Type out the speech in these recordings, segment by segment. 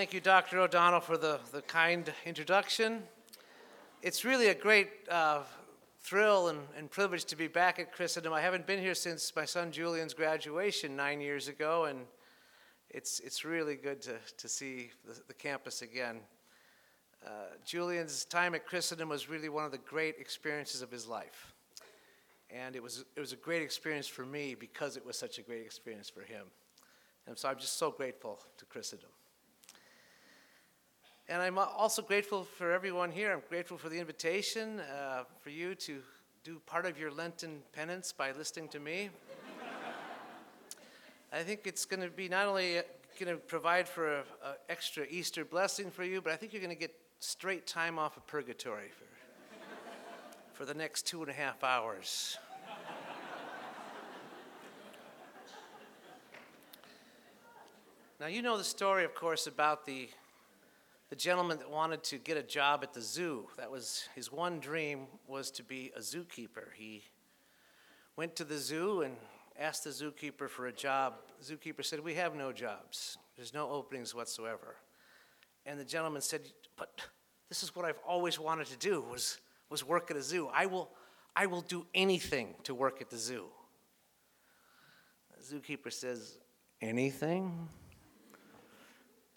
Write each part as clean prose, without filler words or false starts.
Thank you, Dr. O'Donnell, for the kind introduction. It's really a great thrill and privilege to be back at Christendom. I haven't been here since my son Julian's graduation 9 years ago, and it's really good to see the campus again. Julian's time at Christendom was really one of the great experiences of his life. And it was a great experience for me because it was such a great experience for him. And so I'm just so grateful to Christendom. And I'm also grateful for everyone here. I'm grateful for the invitation for you to do part of your Lenten penance by listening to me. I think it's going to be not only going to provide for an extra Easter blessing for you, but I think you're going to get straight time off of purgatory for the next 2.5 hours. Now, you know the story, of course, about the gentleman that wanted to get a job at the zoo. That was his one dream, was to be a zookeeper. He went to the zoo and asked the zookeeper for a job. The zookeeper said, "We have no jobs. There's no openings whatsoever." And the gentleman said, "But this is what I've always wanted to do, was work at a zoo. I will do anything to work at the zoo." The zookeeper says, "Anything?"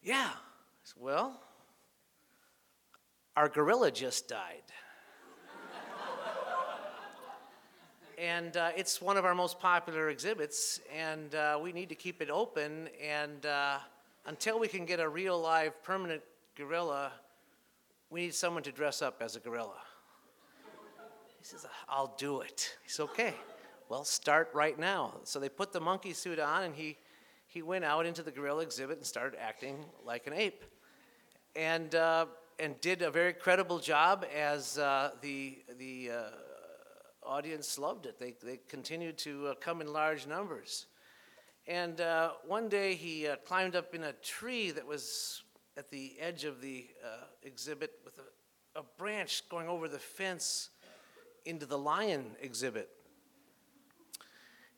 "Yeah." I said, "Well, our gorilla just died." And it's one of our most popular exhibits, and we need to keep it open. And until we can get a real, live, permanent gorilla, we need someone to dress up as a gorilla." He says, "I'll do it." He said, "Okay, well, start right now." So they put the monkey suit on, and he went out into the gorilla exhibit and started acting like an ape. And did a very credible job, as the audience loved it. They continued to come in large numbers. And one day he climbed up in a tree that was at the edge of the exhibit with a branch going over the fence into the lion exhibit.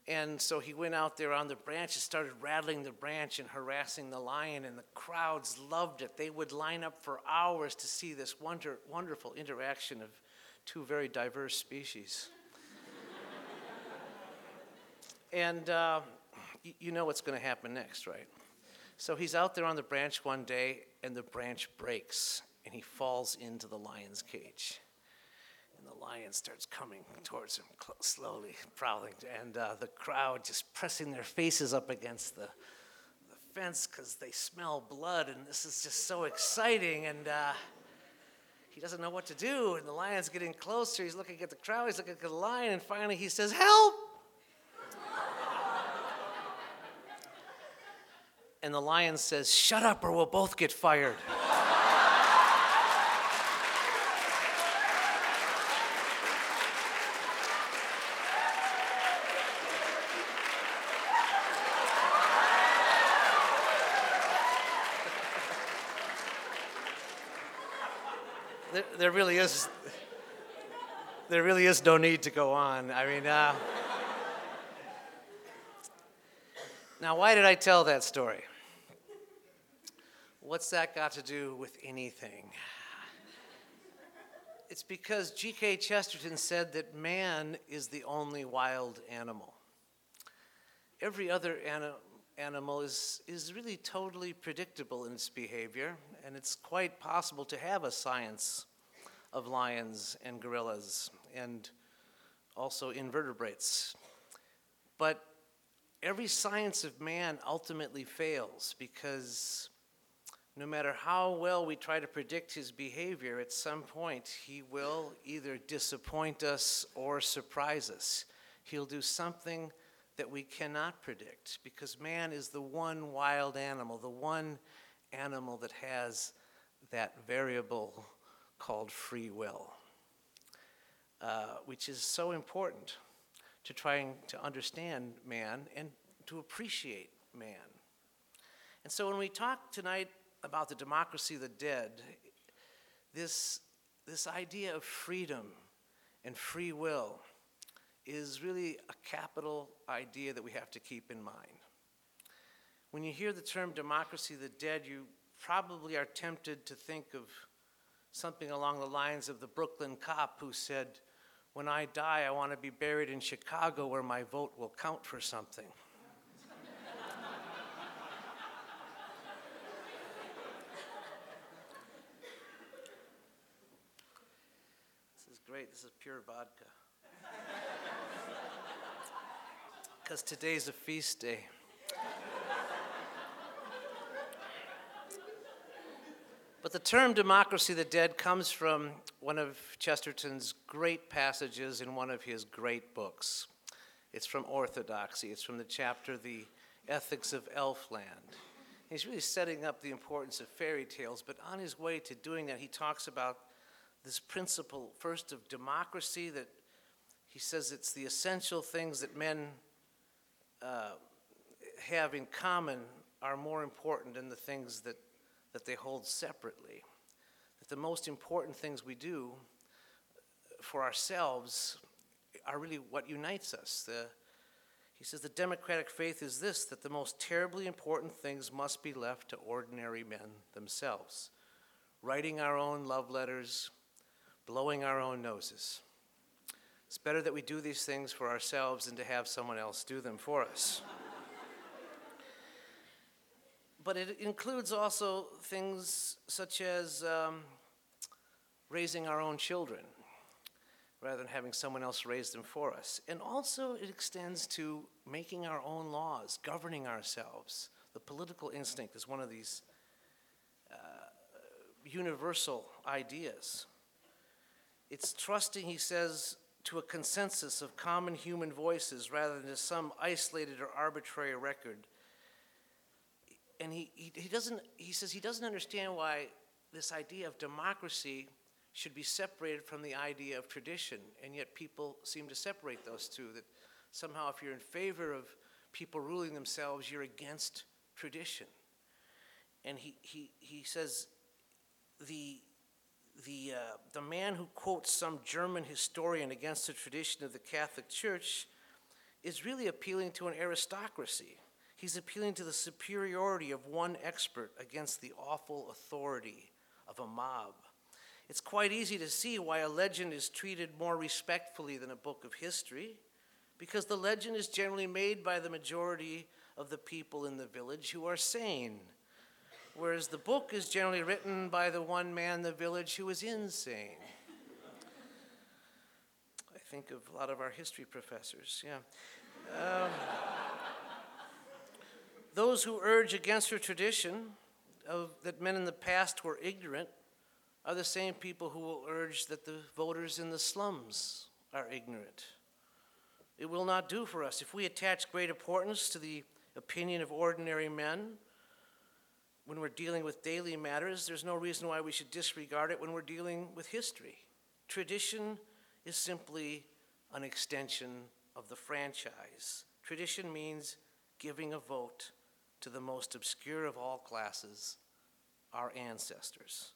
And so he went out there on the branch and started rattling the branch and harassing the lion, and the crowds loved it. They would line up for hours to see this wonderful interaction of two very diverse species. And you know what's going to happen next, right? So he's out there on the branch one day, and the branch breaks, and he falls into the lion's cage. And the lion starts coming towards him, slowly prowling, and the crowd just pressing their faces up against the fence because they smell blood, and this is just so exciting, and he doesn't know what to do, and the lion's getting closer. He's looking at the crowd, he's looking at the lion, and finally he says, "Help!" And the lion says, "Shut up or we'll both get fired." There really is no need to go on. I mean, now why did I tell that story? What's that got to do with anything? It's because G.K. Chesterton said that man is the only wild animal. Every other animal is really totally predictable in its behavior, and it's quite possible to have a science of lions and gorillas and also invertebrates. But every science of man ultimately fails, because no matter how well we try to predict his behavior, at some point he will either disappoint us or surprise us. He'll do something that we cannot predict, because man is the one wild animal, the one animal that has that variable called free will, which is so important to trying to understand man and to appreciate man. And so when we talk tonight about the democracy of the dead, this idea of freedom and free will is really a capital idea that we have to keep in mind. When you hear the term democracy of the dead, you probably are tempted to think of something along the lines of the Brooklyn cop who said, when I die, I want to be buried in Chicago where my vote will count for something. This is great. This is pure vodka. Because today's a feast day. But the term democracy of the dead comes from one of Chesterton's great passages in one of his great books. It's from Orthodoxy. It's from the chapter, The Ethics of Elfland. He's really setting up the importance of fairy tales, but on his way to doing that, he talks about this principle, first of democracy, that he says it's the essential things that men have in common are more important than the things that they hold separately. That the most important things we do for ourselves are really what unites us. He says the democratic faith is this, that the most terribly important things must be left to ordinary men themselves. Writing our own love letters, blowing our own noses. It's better that we do these things for ourselves than to have someone else do them for us. But it includes also things such as raising our own children, rather than having someone else raise them for us. And also it extends to making our own laws, governing ourselves. The political instinct is one of these universal ideas. It's trusting, he says, to a consensus of common human voices rather than to some isolated or arbitrary record. And he says he doesn't understand why this idea of democracy should be separated from the idea of tradition, and yet people seem to separate those two, that somehow if you're in favor of people ruling themselves, you're against tradition. And he says the man who quotes some German historian against the tradition of the Catholic Church is really appealing to an aristocracy. He's appealing to the superiority of one expert against the awful authority of a mob. It's quite easy to see why a legend is treated more respectfully than a book of history, because the legend is generally made by the majority of the people in the village who are sane, whereas the book is generally written by the one man in the village who is insane. I think of a lot of our history professors, yeah. Those who urge against her tradition that men in the past were ignorant are the same people who will urge that the voters in the slums are ignorant. It will not do for us. If we attach great importance to the opinion of ordinary men when we're dealing with daily matters, there's no reason why we should disregard it when we're dealing with history. Tradition is simply an extension of the franchise. Tradition means giving a vote to the most obscure of all classes, our ancestors.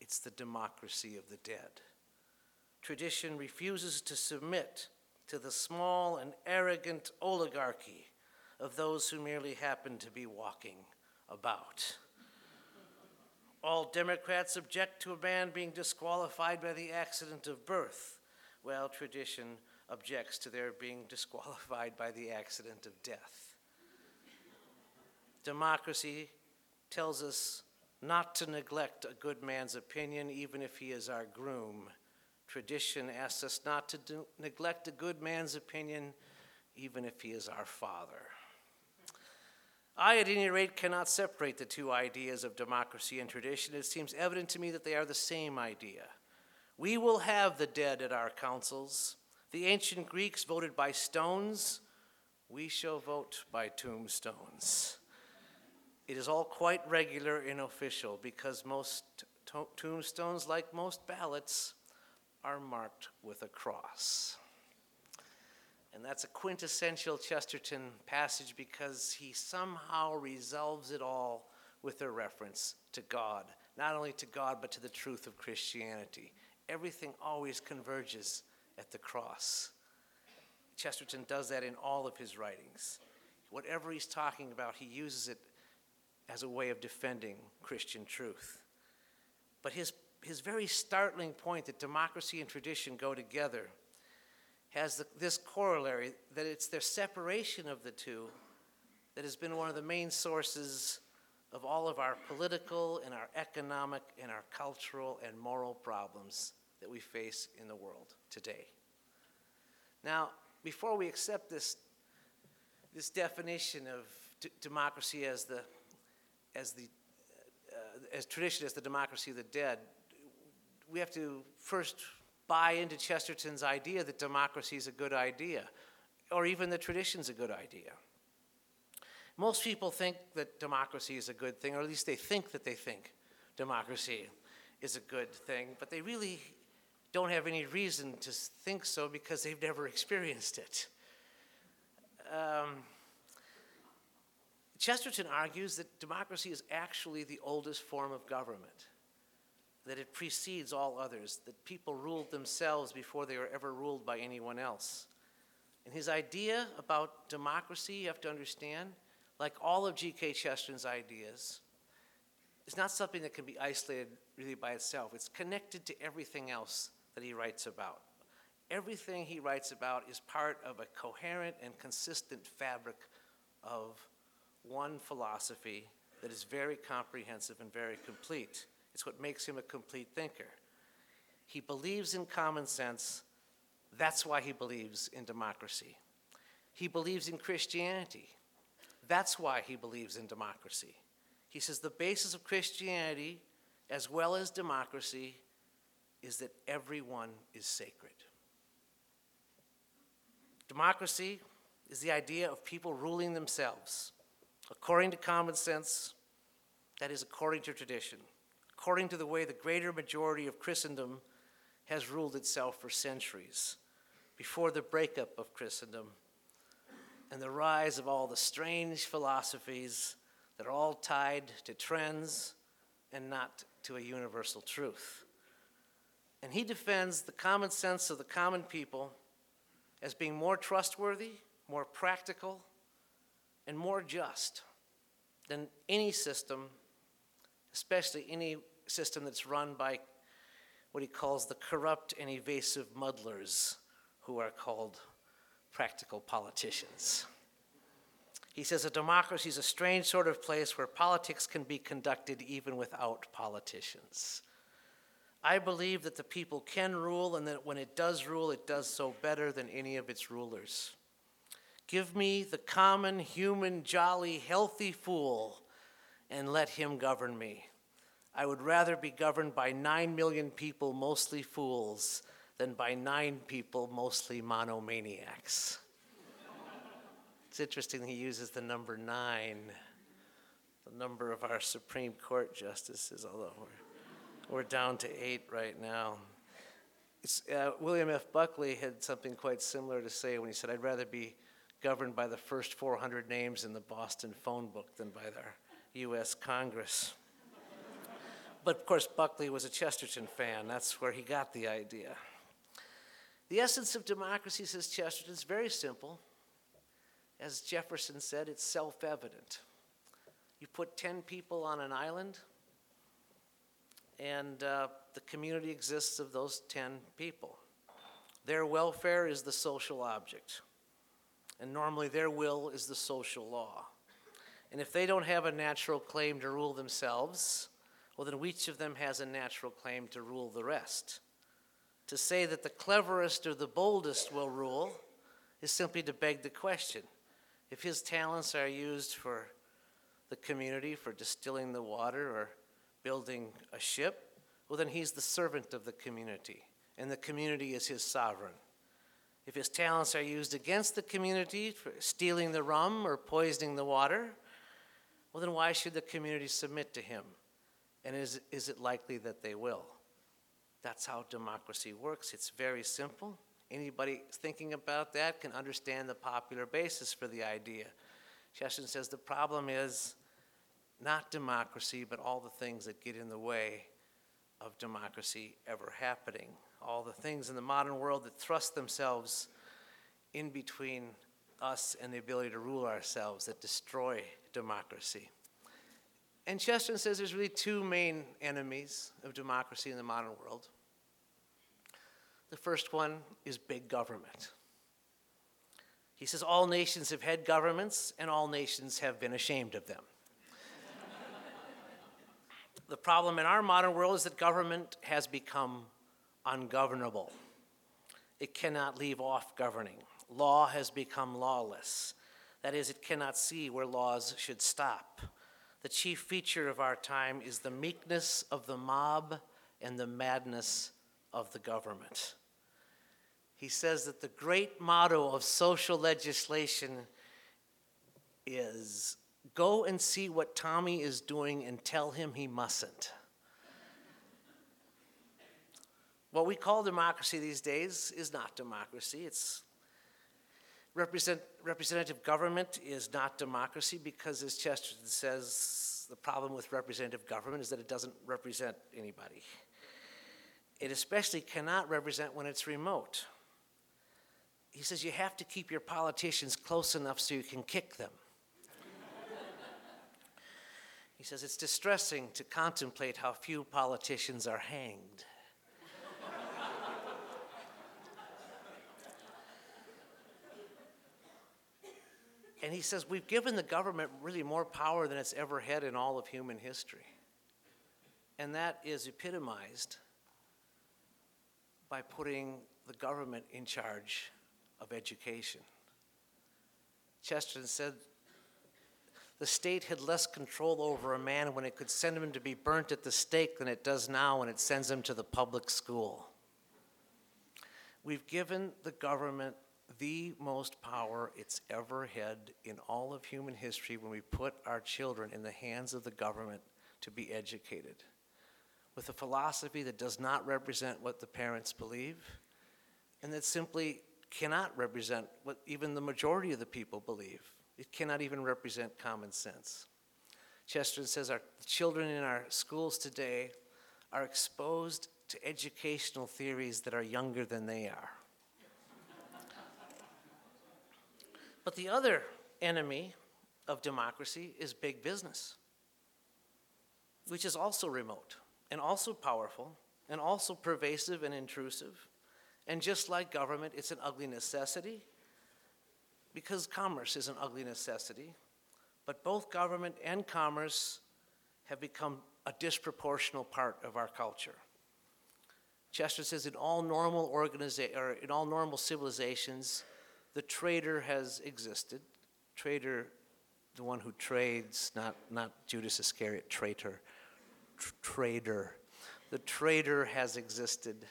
It's the democracy of the dead. Tradition refuses to submit to the small and arrogant oligarchy of those who merely happen to be walking about. All Democrats object to a man being disqualified by the accident of birth. Well, tradition objects to their being disqualified by the accident of death. Democracy tells us not to neglect a good man's opinion, even if he is our groom. Tradition asks us not to neglect a good man's opinion, even if he is our father. I, at any rate, cannot separate the two ideas of democracy and tradition. It seems evident to me that they are the same idea. We will have the dead at our councils. The ancient Greeks voted by stones. We shall vote by tombstones. It is all quite regular and official because most tombstones, like most ballots, are marked with a cross. And that's a quintessential Chesterton passage because he somehow resolves it all with a reference to God. Not only to God, but to the truth of Christianity. Everything always converges at the cross. Chesterton does that in all of his writings. Whatever he's talking about, he uses it as a way of defending Christian truth. But his very startling point that democracy and tradition go together has this corollary, that it's their separation of the two that has been one of the main sources of all of our political and our economic and our cultural and moral problems that we face in the world today. Now, before we accept this definition of democracy as tradition as the democracy of the dead, we have to first buy into Chesterton's idea that democracy is a good idea, or even that tradition's a good idea. Most people think that democracy is a good thing, or at least they think democracy is a good thing, but they really don't have any reason to think so because they've never experienced it. Chesterton argues that democracy is actually the oldest form of government, that it precedes all others, that people ruled themselves before they were ever ruled by anyone else. And his idea about democracy, you have to understand, like all of G.K. Chesterton's ideas, it's not something that can be isolated really by itself. It's connected to everything else that he writes about. Everything he writes about is part of a coherent and consistent fabric of one philosophy that is very comprehensive and very complete. It's what makes him a complete thinker. He believes in common sense. That's why he believes in democracy. He believes in Christianity. That's why he believes in democracy. He says the basis of Christianity, as well as democracy, is that everyone is sacred. Democracy is the idea of people ruling themselves according to common sense, that is, according to tradition, according to the way the greater majority of Christendom has ruled itself for centuries, before the breakup of Christendom and the rise of all the strange philosophies that are all tied to trends and not to a universal truth. And he defends the common sense of the common people as being more trustworthy, more practical, and more just than any system, especially any system that's run by what he calls the corrupt and evasive muddlers, who are called practical politicians. He says a democracy is a strange sort of place where politics can be conducted even without politicians. I believe that the people can rule, and that when it does rule, it does so better than any of its rulers. Give me the common, human, jolly, healthy fool, and let him govern me. I would rather be governed by 9 million people, mostly fools, than by 9 people, mostly monomaniacs. It's interesting he uses the number 9, the number of our Supreme Court justices, although we're down to 8 right now. William F. Buckley had something quite similar to say when he said, I'd rather be governed by the first 400 names in the Boston phone book than by their U.S. Congress. But of course, Buckley was a Chesterton fan. That's where he got the idea. The essence of democracy, says Chesterton, is very simple. As Jefferson said, it's self-evident. You put 10 people on an island, and the community exists of those 10 people. Their welfare is the social object, and normally their will is the social law. And if they don't have a natural claim to rule themselves, well, then each of them has a natural claim to rule the rest. To say that the cleverest or the boldest will rule is simply to beg the question. If his talents are used for the community, for distilling the water or building a ship, well, then he's the servant of the community, and the community is his sovereign. If his talents are used against the community, for stealing the rum or poisoning the water, well, then why should the community submit to him? And is it likely that they will? That's how democracy works. It's very simple. Anybody thinking about that can understand the popular basis for the idea. Chesterton says the problem is not democracy, but all the things that get in the way of democracy ever happening. All the things in the modern world that thrust themselves in between us and the ability to rule ourselves, that destroy democracy. And Chesterton says there's really two main enemies of democracy in the modern world. The first one is big government. He says all nations have had governments and all nations have been ashamed of them. The problem in our modern world is that government has become ungovernable. It cannot leave off governing. Law has become lawless. That is, it cannot see where laws should stop. The chief feature of our time is the meekness of the mob and the madness of the government. He says that the great motto of social legislation is, go and see what Tommy is doing and tell him he mustn't. What we call democracy these days is not democracy. It's representative government is not democracy because, as Chesterton says, the problem with representative government is that it doesn't represent anybody. It especially cannot represent when it's remote. He says you have to keep your politicians close enough so you can kick them. He says it's distressing to contemplate how few politicians are hanged. And he says, we've given the government really more power than it's ever had in all of human history. And that is epitomized by putting the government in charge of education. Chesterton said, the state had less control over a man when it could send him to be burnt at the stake than it does now when it sends him to the public school. We've given the government the most power it's ever had in all of human history when we put our children in the hands of the government to be educated, with a philosophy that does not represent what the parents believe and that simply cannot represent what even the majority of the people believe. It cannot even represent common sense. Chesterton says our children in our schools today are exposed to educational theories that are younger than they are. But the other enemy of democracy is big business, which is also remote and also powerful and also pervasive and intrusive. And just like government, it's an ugly necessity because commerce is an ugly necessity. But both government and commerce have become a disproportional part of our culture. Chesterton says in all normal civilizations, the trader has existed. Trader, the one who trades, not Judas Iscariot, traitor. Trader. The trader has existed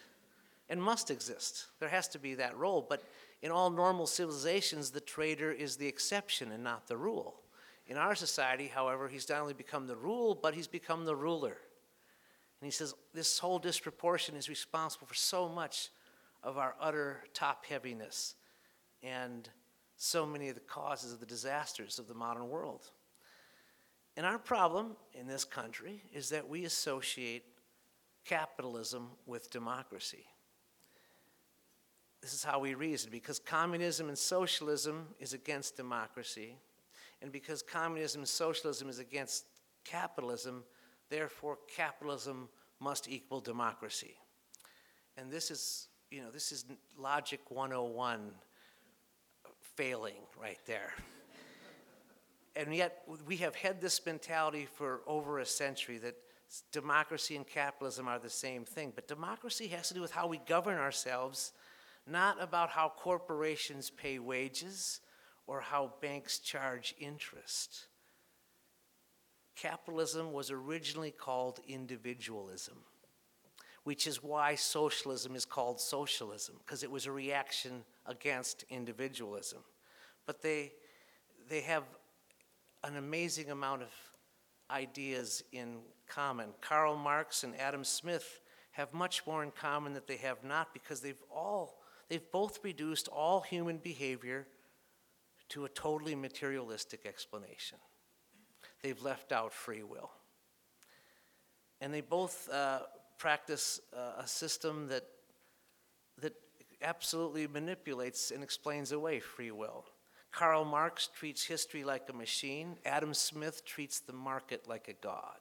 and must exist. There has to be that role, but in all normal civilizations, the trader is the exception and not the rule. In our society, however, he's not only become the rule, but he's become the ruler. And he says this whole disproportion is responsible for so much of our utter top-heaviness and so many of the causes of the disasters of the modern world. And our problem in this country is that we associate capitalism with democracy. This is how we reason, because communism and socialism is against democracy, and because communism and socialism is against capitalism, therefore capitalism must equal democracy. And this is logic 101. Failing right there. And yet we have had this mentality for over a century that democracy and capitalism are the same thing. But democracy has to do with how we govern ourselves, not about how corporations pay wages or how banks charge interest. Capitalism was originally called individualism, which is why socialism is called socialism, because it was a reaction against individualism. But they have an amazing amount of ideas in common. Karl Marx and Adam Smith have much more in common that they have not, because they've both reduced all human behavior to a totally materialistic explanation. They've left out free will. And they both practice a system that absolutely manipulates and explains away free will. Karl Marx treats history like a machine. Adam Smith treats the market like a god.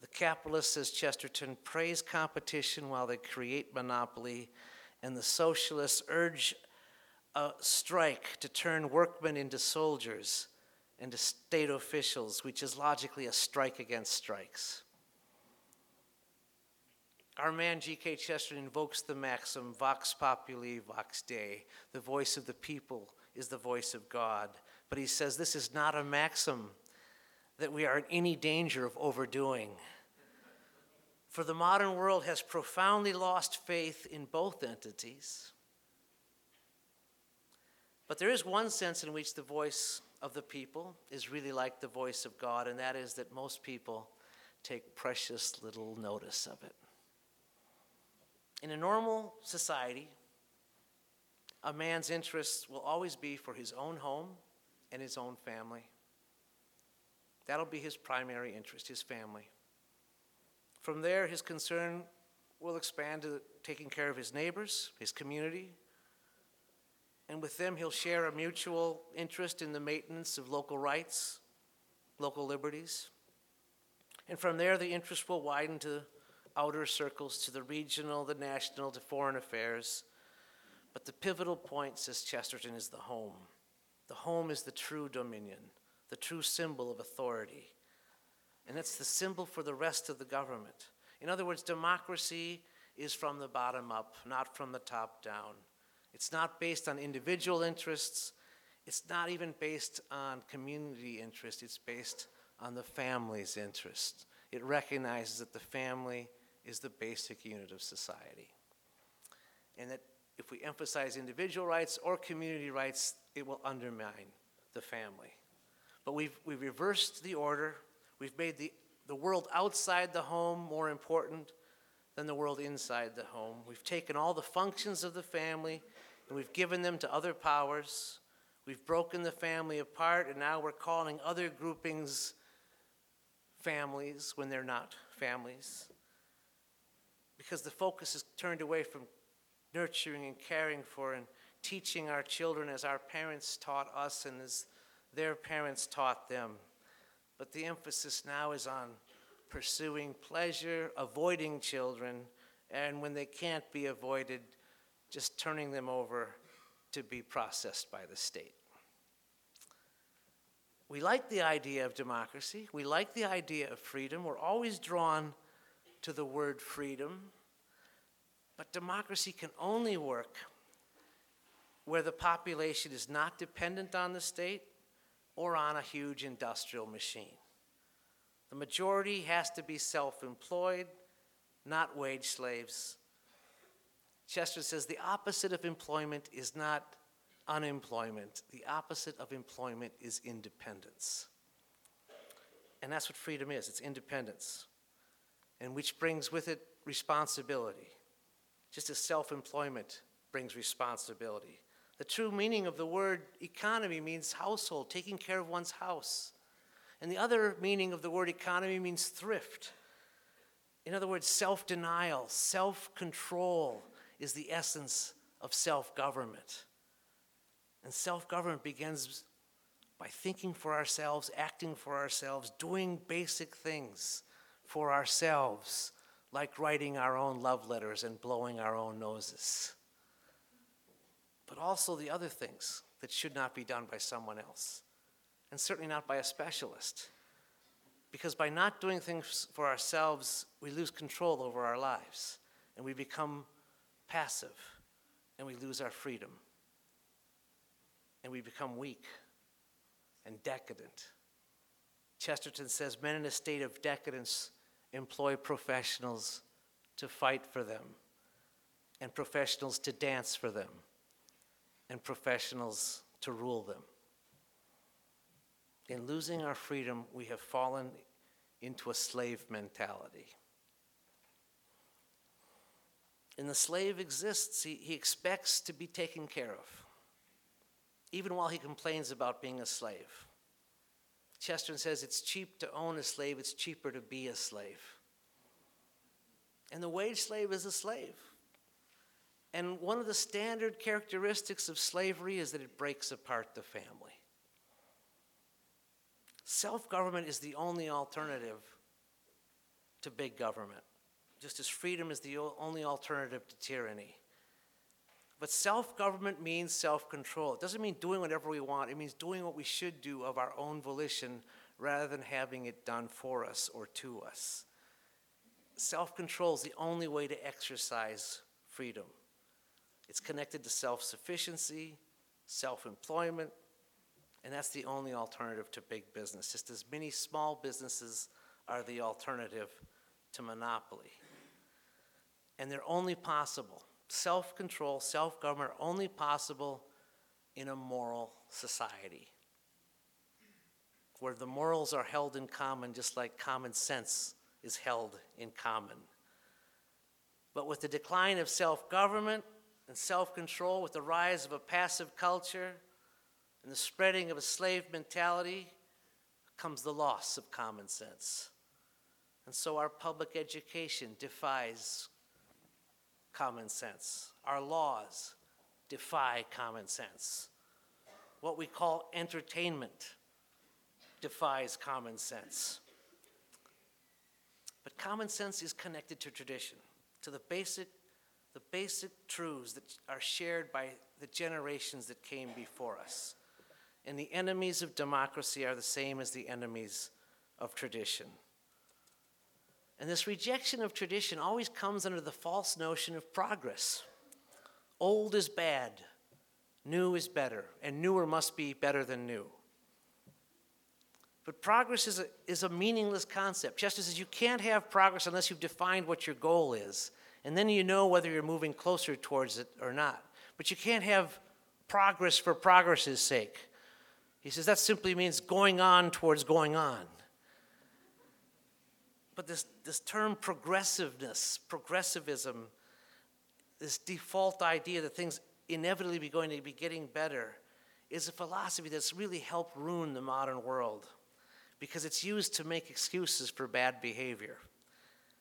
The capitalists, says Chesterton, praise competition while they create monopoly, and the socialists urge a strike to turn workmen into soldiers and to state officials, which is logically a strike against strikes. Our man G.K. Chesterton invokes the maxim, vox populi, vox Dei. The voice of the people is the voice of God. But he says this is not a maxim that we are in any danger of overdoing. For the modern world has profoundly lost faith in both entities. But there is one sense in which the voice of the people is really like the voice of God, and that is that most people take precious little notice of it. In a normal society, a man's interests will always be for his own home and his own family. That'll be his primary interest, his family. From there, his concern will expand to taking care of his neighbors, his community, and with them he'll share a mutual interest in the maintenance of local rights, local liberties. And from there, the interest will widen to outer circles, to the regional, the national, to foreign affairs. But the pivotal point, says Chesterton, is the home. The home is the true dominion, the true symbol of authority. And it's the symbol for the rest of the government. In other words, democracy is from the bottom up, not from the top down. It's not based on individual interests. It's not even based on community interest. It's based on the family's interest. It recognizes that the family is the basic unit of society. And that if we emphasize individual rights or community rights, it will undermine the family. But we've reversed the order. We've made the world outside the home more important than the world inside the home. We've taken all the functions of the family and we've given them to other powers. We've broken the family apart, and now we're calling other groupings families when they're not families, because the focus is turned away from nurturing and caring for and teaching our children as our parents taught us and as their parents taught them. But the emphasis now is on pursuing pleasure, avoiding children, and when they can't be avoided, just turning them over to be processed by the state. We like the idea of democracy. We like the idea of freedom. We're always drawn to the word freedom. But democracy can only work where the population is not dependent on the state or on a huge industrial machine. The majority has to be self-employed, not wage slaves. Chesterton says the opposite of employment is not unemployment. The opposite of employment is independence. And that's what freedom is. It's independence. And which brings with it responsibility. Just as self-employment brings responsibility. The true meaning of the word economy means household, taking care of one's house. And the other meaning of the word economy means thrift. In other words, self-denial, self-control is the essence of self-government. And self-government begins by thinking for ourselves, acting for ourselves, doing basic things for ourselves, like writing our own love letters and blowing our own noses. But also the other things that should not be done by someone else, and certainly not by a specialist. Because by not doing things for ourselves, we lose control over our lives, and we become passive, and we lose our freedom. And we become weak and decadent. Chesterton says men in a state of decadence employ professionals to fight for them, and professionals to dance for them, and professionals to rule them. In losing our freedom, we have fallen into a slave mentality. And the slave exists. He expects to be taken care of, even while he complains about being a slave. Chesterton says it's cheap to own a slave, it's cheaper to be a slave. And the wage slave is a slave. And one of the standard characteristics of slavery is that it breaks apart the family. Self-government is the only alternative to big government, just as freedom is the only alternative to tyranny. But self-government means self-control. It doesn't mean doing whatever we want. It means doing what we should do of our own volition rather than having it done for us or to us. Self-control is the only way to exercise freedom. It's connected to self-sufficiency, self-employment, and that's the only alternative to big business, just as many small businesses are the alternative to monopoly. And they're only possible. Self-control, self-government are only possible in a moral society where the morals are held in common just like common sense is held in common. But with the decline of self-government and self-control, with the rise of a passive culture and the spreading of a slave mentality, comes the loss of common sense. And so our public education defies common sense. Our laws defy common sense. What we call entertainment defies common sense. But common sense is connected to tradition, to the basic truths that are shared by the generations that came before us. And the enemies of democracy are the same as the enemies of tradition. And this rejection of tradition always comes under the false notion of progress. Old is bad, new is better, and newer must be better than new. But progress is a meaningless concept. Chester says you can't have progress unless you've defined what your goal is, and then you know whether you're moving closer towards it or not. But you can't have progress for progress's sake. He says that simply means going on towards going on. But this term progressiveness, progressivism, this default idea that things inevitably be going to be getting better, is a philosophy that's really helped ruin the modern world because it's used to make excuses for bad behavior,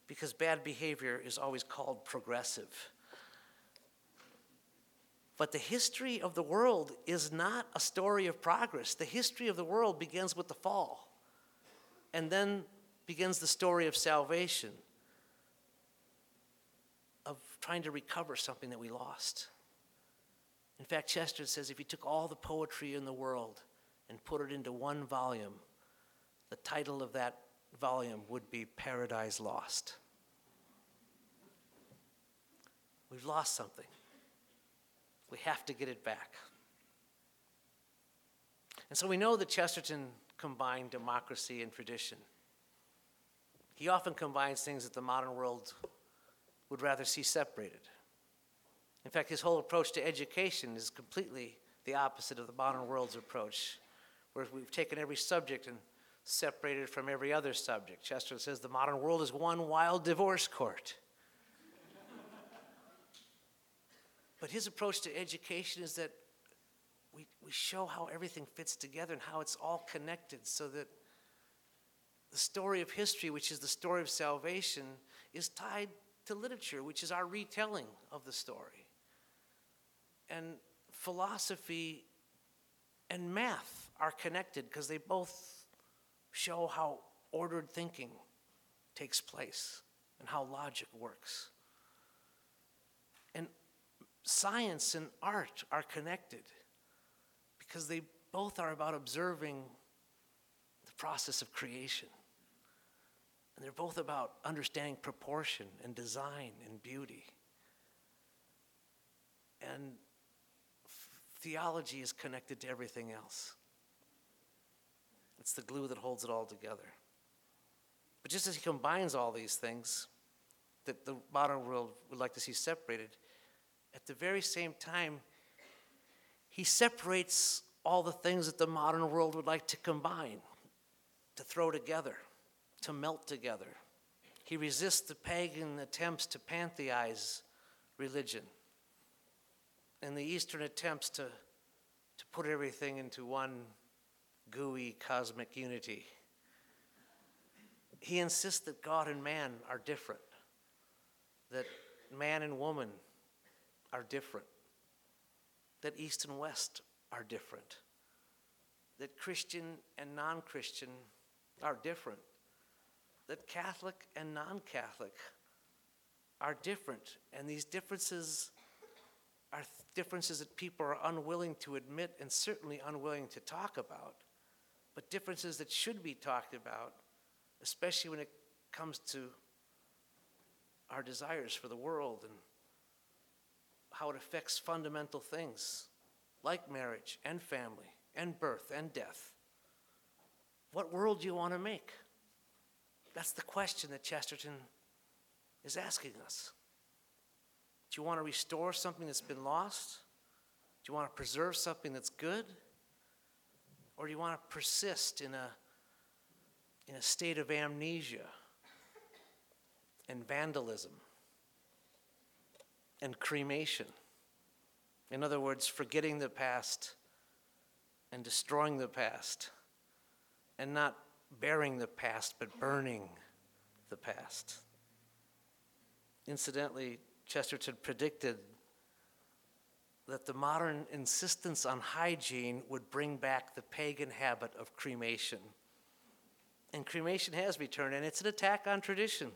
because bad behavior is always called progressive. But the history of the world is not a story of progress. The history of the world begins with the fall, and then begins the story of salvation, of trying to recover something that we lost. In fact, Chesterton says if you took all the poetry in the world and put it into one volume, the title of that volume would be Paradise Lost. We've lost something. We have to get it back. And so we know that Chesterton combined democracy and tradition. He often combines things that the modern world would rather see separated. In fact, his whole approach to education is completely the opposite of the modern world's approach, where we've taken every subject and separated it from every other subject. Chesterton says the modern world is one wild divorce court. But his approach to education is that we show how everything fits together and how it's all connected, so that the story of history, which is the story of salvation, is tied to literature, which is our retelling of the story. And philosophy and math are connected because they both show how ordered thinking takes place and how logic works. And science and art are connected because they both are about observing the process of creation. And they're both about understanding proportion and design and beauty. And theology is connected to everything else. It's the glue that holds it all together. But just as he combines all these things that the modern world would like to see separated, at the very same time, he separates all the things that the modern world would like to combine, to throw together, to melt together. He resists the pagan attempts to pantheize religion and the Eastern attempts to put everything into one gooey cosmic unity. He insists that God and man are different, that man and woman are different, that East and West are different, that Christian and non-Christian are different, that Catholic and non-Catholic are different, and these differences are differences that people are unwilling to admit and certainly unwilling to talk about, but differences that should be talked about, especially when it comes to our desires for the world and how it affects fundamental things like marriage and family and birth and death. What world do you want to make? That's the question that Chesterton is asking us. Do you want to restore something that's been lost? Do you want to preserve something that's good? Or do you want to persist in a state of amnesia and vandalism and cremation? In other words, forgetting the past and destroying the past, and not bearing the past, but burning the past. Incidentally, Chesterton predicted that the modern insistence on hygiene would bring back the pagan habit of cremation. And cremation has returned, and it's an attack on tradition.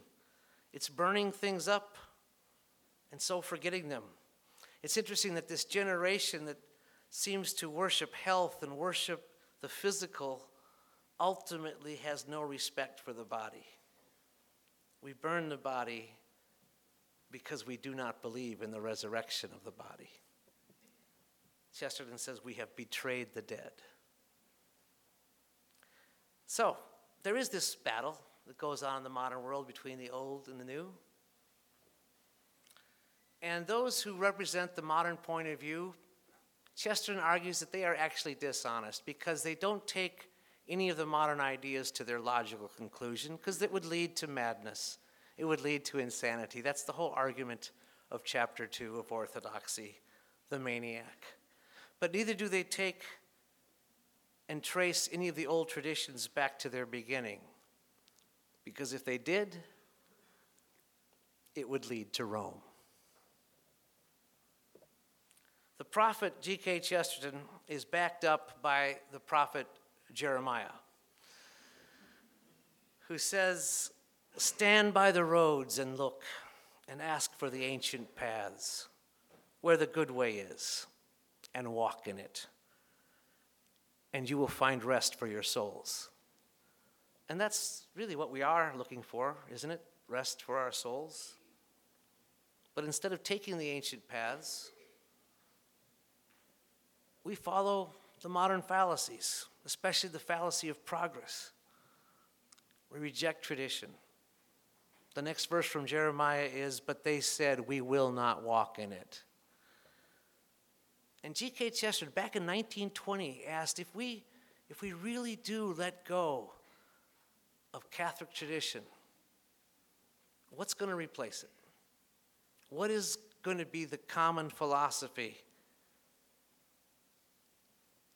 It's burning things up, and so forgetting them. It's interesting that this generation that seems to worship health and worship the physical ultimately has no respect for the body. We burn the body because we do not believe in the resurrection of the body. Chesterton says we have betrayed the dead. So there is this battle that goes on in the modern world between the old and the new. And those who represent the modern point of view, Chesterton argues that they are actually dishonest because they don't take any of the modern ideas to their logical conclusion, because it would lead to madness. It would lead to insanity. That's the whole argument of chapter 2 of Orthodoxy, the maniac. But neither do they take and trace any of the old traditions back to their beginning, because if they did, it would lead to Rome. The prophet G.K. Chesterton is backed up by the prophet Jeremiah, who says, "Stand by the roads and look and ask for the ancient paths where the good way is and walk in it, and you will find rest for your souls." And that's really what we are looking for, isn't it? Rest for our souls. But instead of taking the ancient paths, we follow the modern fallacies, especially the fallacy of progress. We reject tradition. The next verse from Jeremiah is, "But they said, we will not walk in it." And G.K. Chesterton, back in 1920, asked if we really do let go of Catholic tradition, what's going to replace it? What is going to be the common philosophy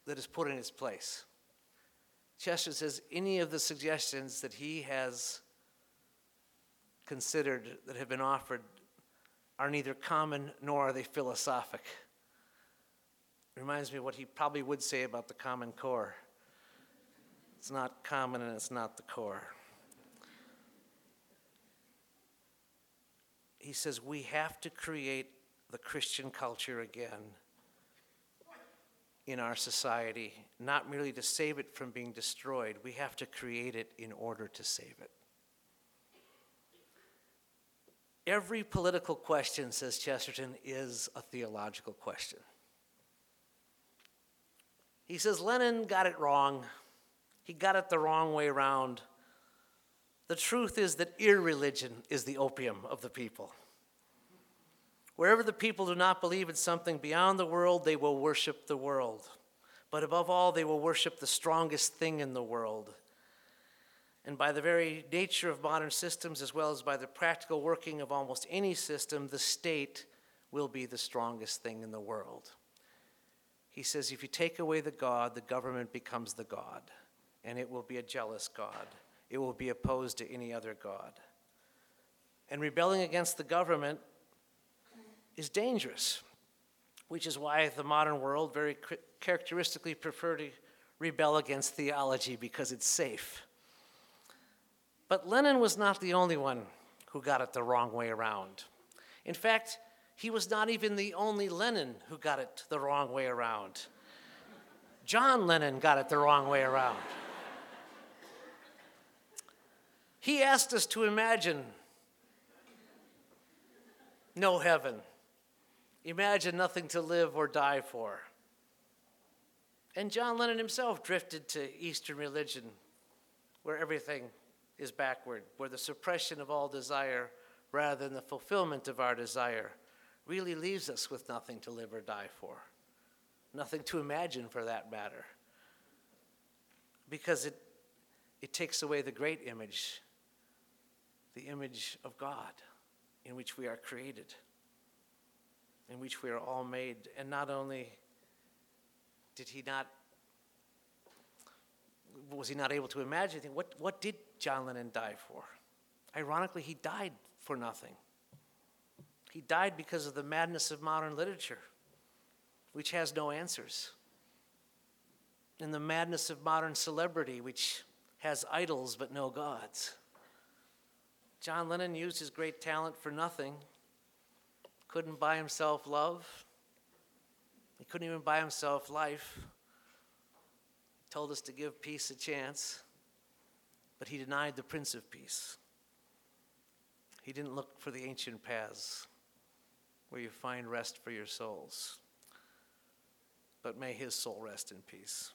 that is put in its place? Chesterton says any of the suggestions that he has considered that have been offered are neither common nor are they philosophic. It reminds me of what he probably would say about the Common Core. It's not common and it's not the core. He says we have to create the Christian culture again in our society, not merely to save it from being destroyed. We have to create it in order to save it. Every political question, says Chesterton, is a theological question. He says Lenin got it wrong. He got it the wrong way around. The truth is that irreligion is the opium of the people. Wherever the people do not believe in something beyond the world, they will worship the world. But above all, they will worship the strongest thing in the world. And by the very nature of modern systems, as well as by the practical working of almost any system, the state will be the strongest thing in the world. He says, if you take away the God, the government becomes the God, and it will be a jealous God. It will be opposed to any other God. And rebelling against the government is dangerous, which is why the modern world very characteristically prefer to rebel against theology because it's safe. But Lenin was not the only one who got it the wrong way around. In fact, he was not even the only Lenin who got it the wrong way around. John Lennon got it the wrong way around. He asked us to imagine no heaven. Imagine nothing to live or die for. And John Lennon himself drifted to Eastern religion, where everything is backward, where the suppression of all desire rather than the fulfillment of our desire really leaves us with nothing to live or die for, nothing to imagine for that matter, because it takes away the great image, the image of God in which we are created, in which we are all made. And not only did he not, was he not able to imagine anything, what did John Lennon die for? Ironically, he died for nothing. He died because of the madness of modern literature, which has no answers, and the madness of modern celebrity, which has idols but no gods. John Lennon used his great talent for nothing, couldn't buy himself love, he couldn't even buy himself life. He told us to give peace a chance, but he denied the Prince of Peace. He didn't look for the ancient paths where you find rest for your souls. But may his soul rest in peace.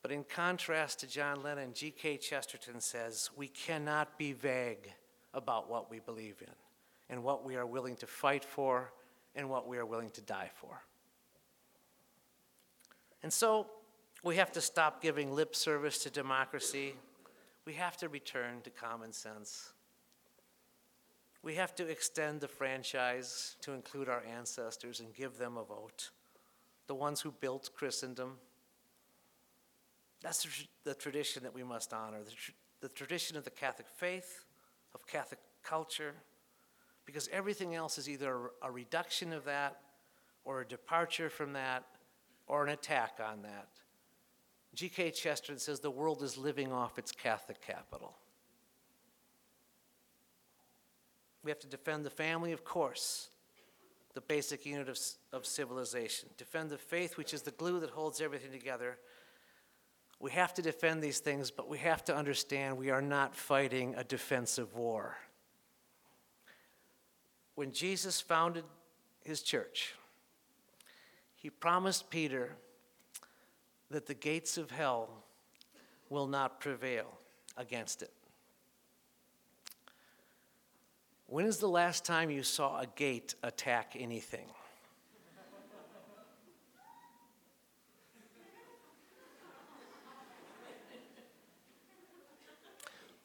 But in contrast to John Lennon, G.K. Chesterton says, we cannot be vague about what we believe in and what we are willing to fight for and what we are willing to die for. And so we have to stop giving lip service to democracy. We have to return to common sense. We have to extend the franchise to include our ancestors and give them a vote, the ones who built Christendom. That's the tradition that we must honor, the tradition of the Catholic faith, of Catholic culture, because everything else is either a reduction of that or a departure from that or an attack on that. G.K. Chesterton says the world is living off its Catholic capital. We have to defend the family, of course, the basic unit of civilization. Defend the faith, which is the glue that holds everything together. We have to defend these things, but we have to understand we are not fighting a defensive war. When Jesus founded his church, he promised Peter that the gates of hell will not prevail against it. When is the last time you saw a gate attack anything?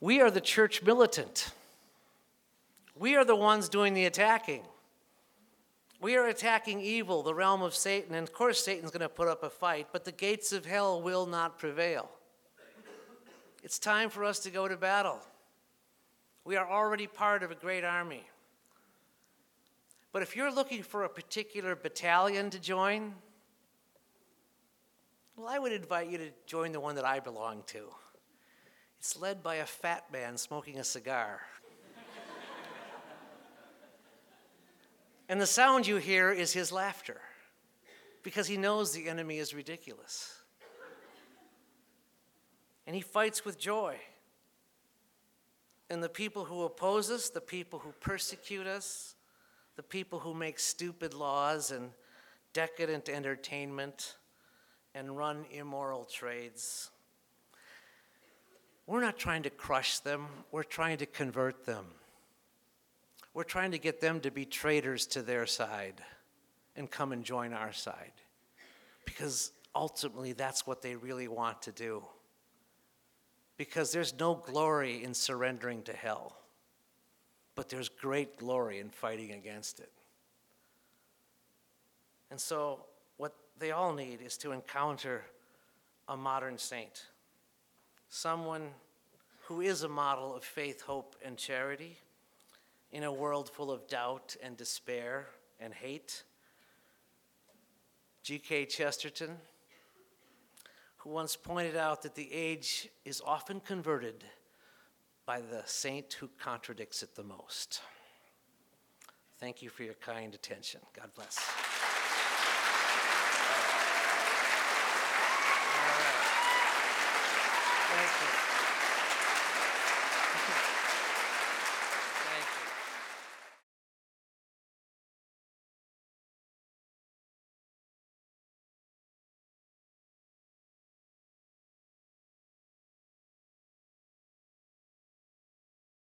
We are the church militant. We are the ones doing the attacking. We are attacking evil, the realm of Satan, and of course Satan's going to put up a fight, but the gates of hell will not prevail. It's time for us to go to battle. We are already part of a great army. But if you're looking for a particular battalion to join, well, I would invite you to join the one that I belong to. It's led by a fat man smoking a cigar. And the sound you hear is his laughter, because he knows the enemy is ridiculous. And he fights with joy. And the people who oppose us, the people who persecute us, the people who make stupid laws and decadent entertainment and run immoral trades, we're not trying to crush them, we're trying to convert them. We're trying to get them to be traitors to their side and come and join our side, because ultimately that's what they really want to do. Because there's no glory in surrendering to hell, but there's great glory in fighting against it. And so what they all need is to encounter a modern saint, someone who is a model of faith, hope, and charity in a world full of doubt and despair and hate. G.K. Chesterton, who once pointed out that the age is often converted by the saint who contradicts it the most. Thank you for your kind attention. God bless.